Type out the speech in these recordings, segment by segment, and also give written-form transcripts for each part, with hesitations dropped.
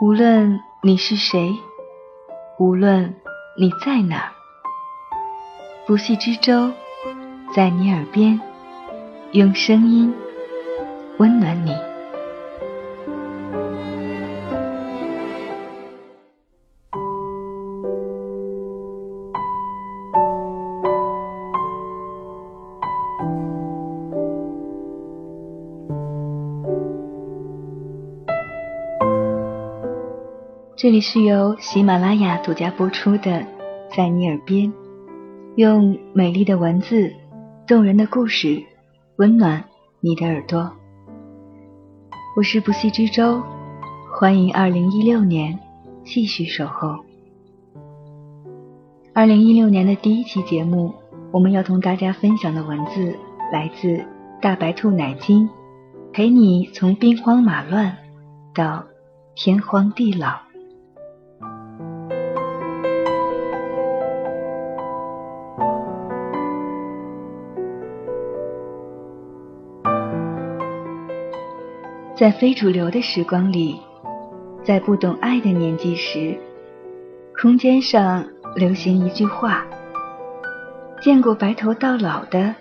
无论你是谁，无论你在哪儿，不系之舟在你耳边，用声音温暖你。这里是由喜马拉雅独家播出的《在你耳边》，用美丽的文字、动人的故事，温暖你的耳朵。我是不系之舟，欢迎2016年继续守候。2016年的第一期节目，我们要同大家分享的文字来自大白兔奶金，陪你从兵荒马乱到天荒地老。在非主流的时光里，在不懂爱的年纪时，空间上流行一句话：见过白头到老的，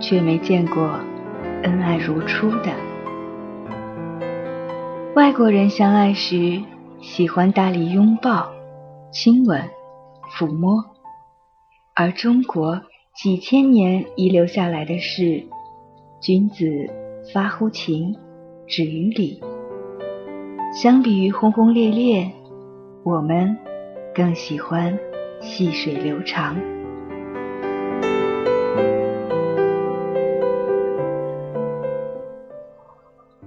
却没见过恩爱如初的。外国人相爱时喜欢大力拥抱、亲吻、抚摸，而中国几千年遗留下来的是君子发乎情，止于礼。相比于轰轰烈烈，我们更喜欢细水流长。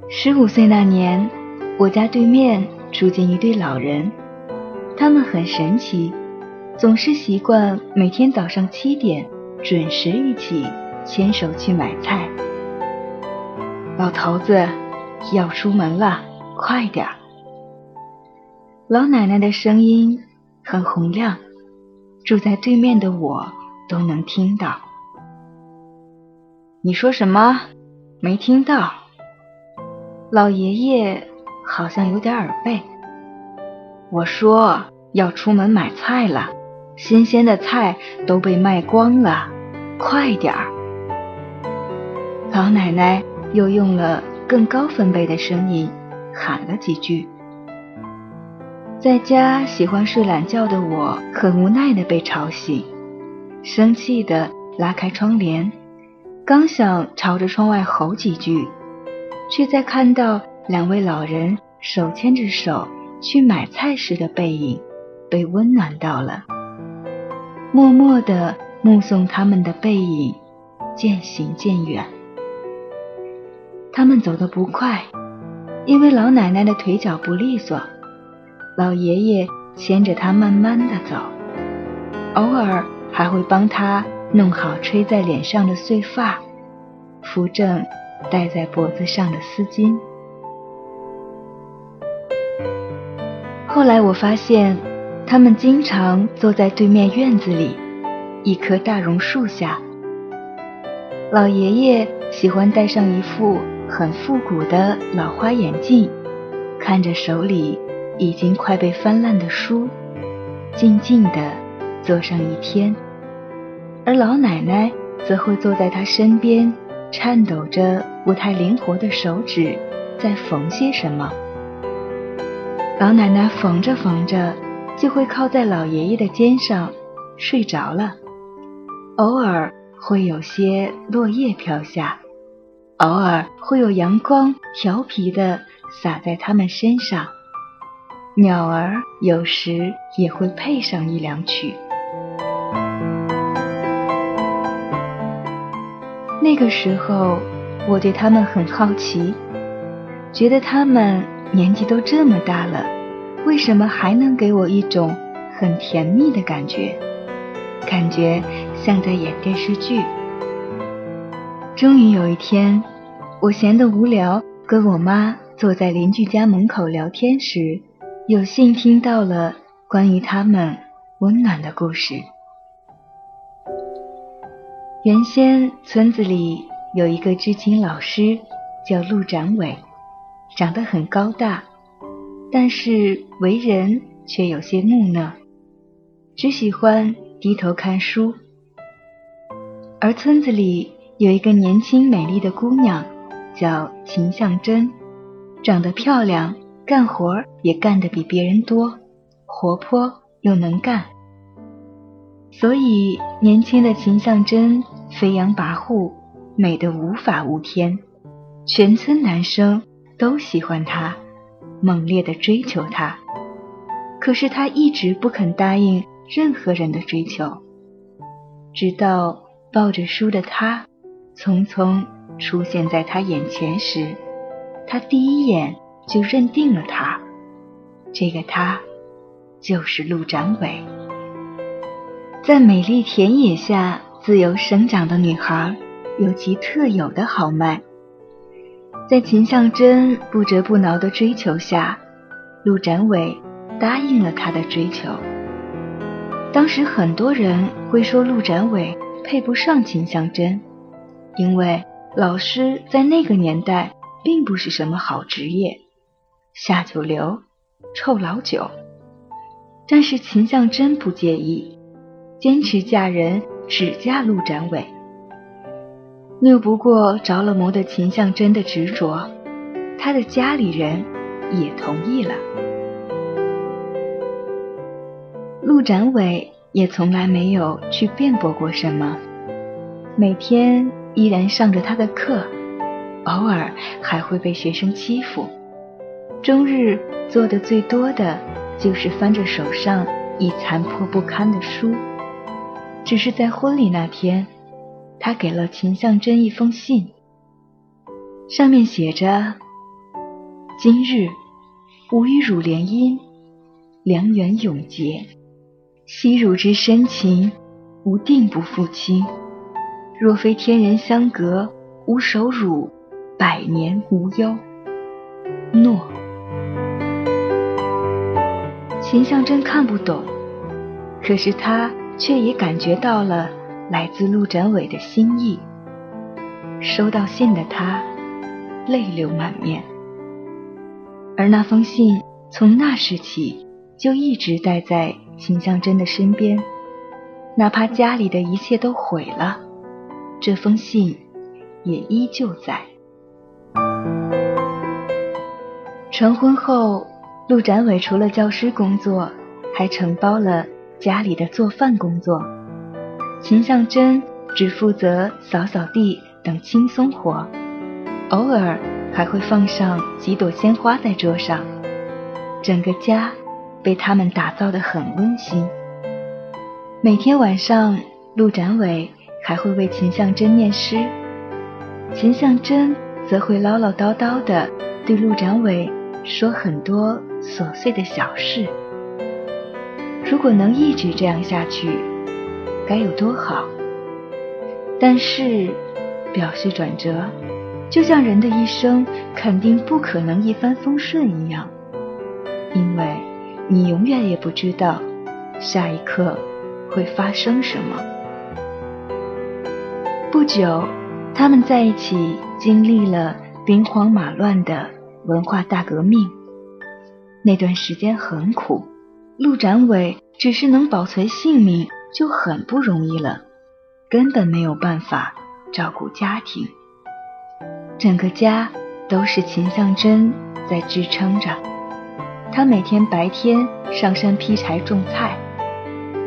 15岁那年，我家对面住进一对老人，他们很神奇，总是习惯每天早上7点准时一起牵手去买菜。老头子要出门了，快点儿！老奶奶的声音很洪亮，住在对面的我都能听到。你说什么？没听到。老爷爷好像有点耳背。我说要出门买菜了，新鲜的菜都被卖光了，快点儿！老奶奶又用了更高分贝的声音喊了几句。在家喜欢睡懒觉的我，很无奈地被吵醒，生气地拉开窗帘，刚想朝着窗外吼几句，却在看到2位老人手牵着手去买菜时的背影，被温暖到了。默默地目送他们的背影渐行渐远。他们走得不快，因为老奶奶的腿脚不利索，老爷爷牵着她慢慢地走，偶尔还会帮她弄好吹在脸上的碎发，扶正戴在脖子上的丝巾。后来我发现，他们经常坐在对面院子里，一棵大榕树下。老爷爷喜欢戴上一副很复古的老花眼镜，看着手里已经快被翻烂的书，静静地坐上一天，而老奶奶则会坐在他身边，颤抖着不太灵活的手指在缝些什么。老奶奶缝着缝着就会靠在老爷爷的肩上睡着了，偶尔会有些落叶飘下，偶尔会有阳光调皮地洒在他们身上，鸟儿有时也会配上1、2曲。那个时候我对他们很好奇，觉得他们年纪都这么大了，为什么还能给我一种很甜蜜的感觉，感觉像在演电视剧。终于有一天，我闲得无聊，跟我妈坐在邻居家门口聊天时，有幸听到了关于他们温暖的故事。原先村子里有一个知青老师，叫陆展伟，长得很高大，但是为人却有些木讷，只喜欢低头看书。而村子里有一个年轻美丽的姑娘，叫秦向真，长得漂亮，干活也干得比别人多，活泼又能干。所以年轻的秦向真飞扬跋扈，美得无法无天，全村男生都喜欢她，猛烈地追求她。可是她一直不肯答应任何人的追求，直到抱着书的她匆匆出现在她眼前时，她第一眼就认定了她，这个她就是陆展伟。在美丽田野下自由生长的女孩有其特有的豪迈，在秦向真不折不挠的追求下，陆展伟答应了她的追求。当时很多人会说陆展伟配不上秦向真，因为老师在那个年代并不是什么好职业，下九流，臭老九。但是秦向真不介意，坚持嫁人，只嫁陆展伟。拗不过着了魔的秦向真的执着，他的家里人也同意了。陆展伟也从来没有去辩驳过什么，每天依然上着他的课，偶尔还会被学生欺负。终日做的最多的就是翻着手上已残破不堪的书。只是在婚礼那天，他给了秦向真一封信，上面写着：今日吾与汝联姻，良缘永结，惜汝之深情，吾定不负卿。若非天人相隔，吾守汝百年无忧。诺。秦向真看不懂，可是他却也感觉到了来自陆展伟的心意。收到信的他泪流满面，而那封信从那时起就一直待在秦向真的身边，哪怕家里的一切都毁了，这封信也依旧在。成婚后，陆展伟除了教师工作，还承包了家里的做饭工作，秦向真只负责扫扫地等轻松活，偶尔还会放上几朵鲜花在桌上。整个家被他们打造得很温馨。每天晚上，陆展伟还会为秦向真念诗，秦向真则会唠唠叨叨地对陆展伟说很多琐碎的小事。如果能一直这样下去，该有多好！但是，表示转折，就像人的一生肯定不可能一帆风顺一样，因为你永远也不知道下一刻会发生什么。不久，他们在一起经历了兵荒马乱的文化大革命，那段时间很苦，陆展伟只是能保存性命就很不容易了，根本没有办法照顾家庭。整个家都是秦向真在支撑着，他每天白天上山劈柴种菜，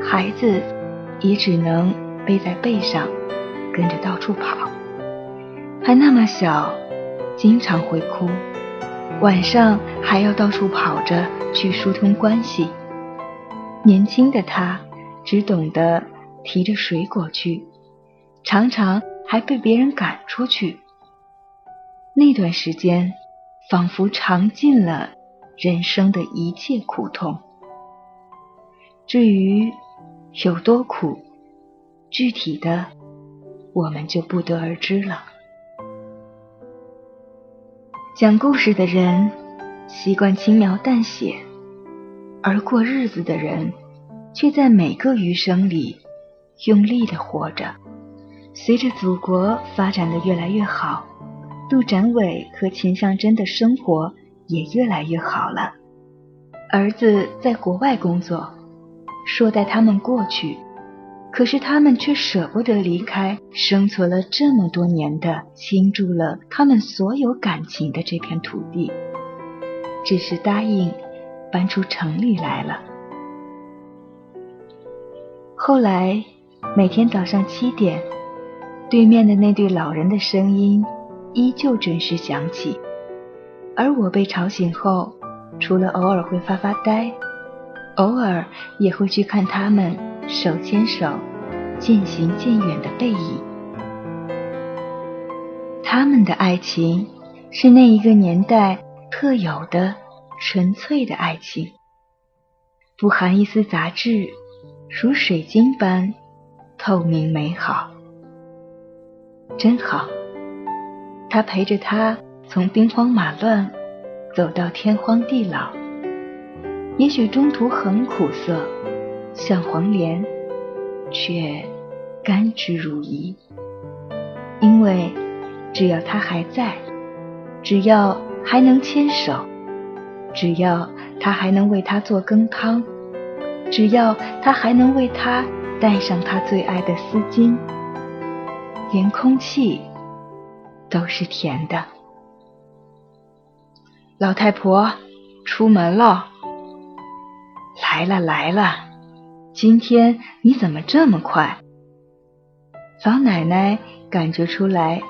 孩子也只能背在背上跟着到处跑，还那么小，经常会哭，晚上还要到处跑着去疏通关系。年轻的他只懂得提着水果去，常常还被别人赶出去。那段时间仿佛尝尽了人生的一切苦痛。至于有多苦，具体的我们就不得而知了。讲故事的人习惯轻描淡写，而过日子的人却在每个余生里用力地活着。随着祖国发展得越来越好，陆展伟和秦向真的生活也越来越好了。儿子在国外工作，说带他们过去，可是他们却舍不得离开生存了这么多年的倾注了他们所有感情的这片土地，只是答应搬出城里来了。后来每天早上7点，对面的那对老人的声音依旧准时响起，而我被吵醒后，除了偶尔会发发呆，偶尔也会去看他们手牵手渐行渐远的背影。他们的爱情是那一个年代特有的纯粹的爱情，不含一丝杂质，如水晶般透明美好。真好，他陪着他从兵荒马乱走到天荒地老，也许中途很苦涩，像黄连，却甘之如饴。因为只要他还在，只要还能牵手，只要他还能为他做羹汤，只要他还能为他戴上他最爱的丝巾，连空气都是甜的。老太婆出门了。来了来了，今天你怎么这么快？老奶奶感觉出来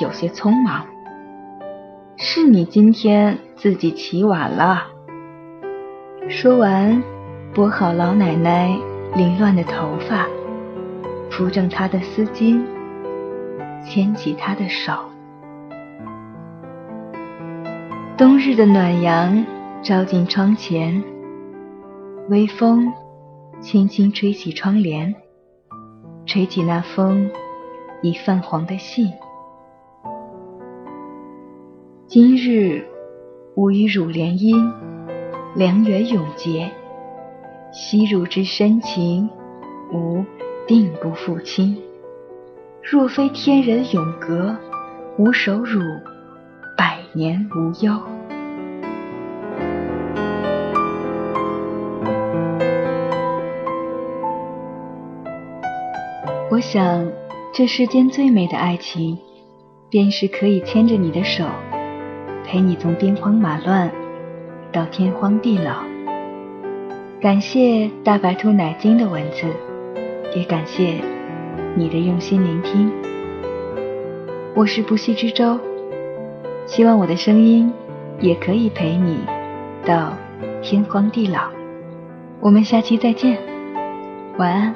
有些匆忙。是你今天自己起晚了。说完，拨好老奶奶凌乱的头发，扶正她的丝巾，牵起她的手。冬日的暖阳照进窗前，微风轻轻吹起窗帘，吹起那封已泛黄的信。今日吾与汝联姻，良缘永结，惜汝之深情，吾定不负卿。若非天人永隔，吾守汝百年无忧。我想，这世间最美的爱情，便是可以牵着你的手，陪你从兵荒马乱到天荒地老。感谢大白兔奶精的文字，也感谢你的用心聆听。我是不系之舟，希望我的声音也可以陪你到天荒地老。我们下期再见，晚安。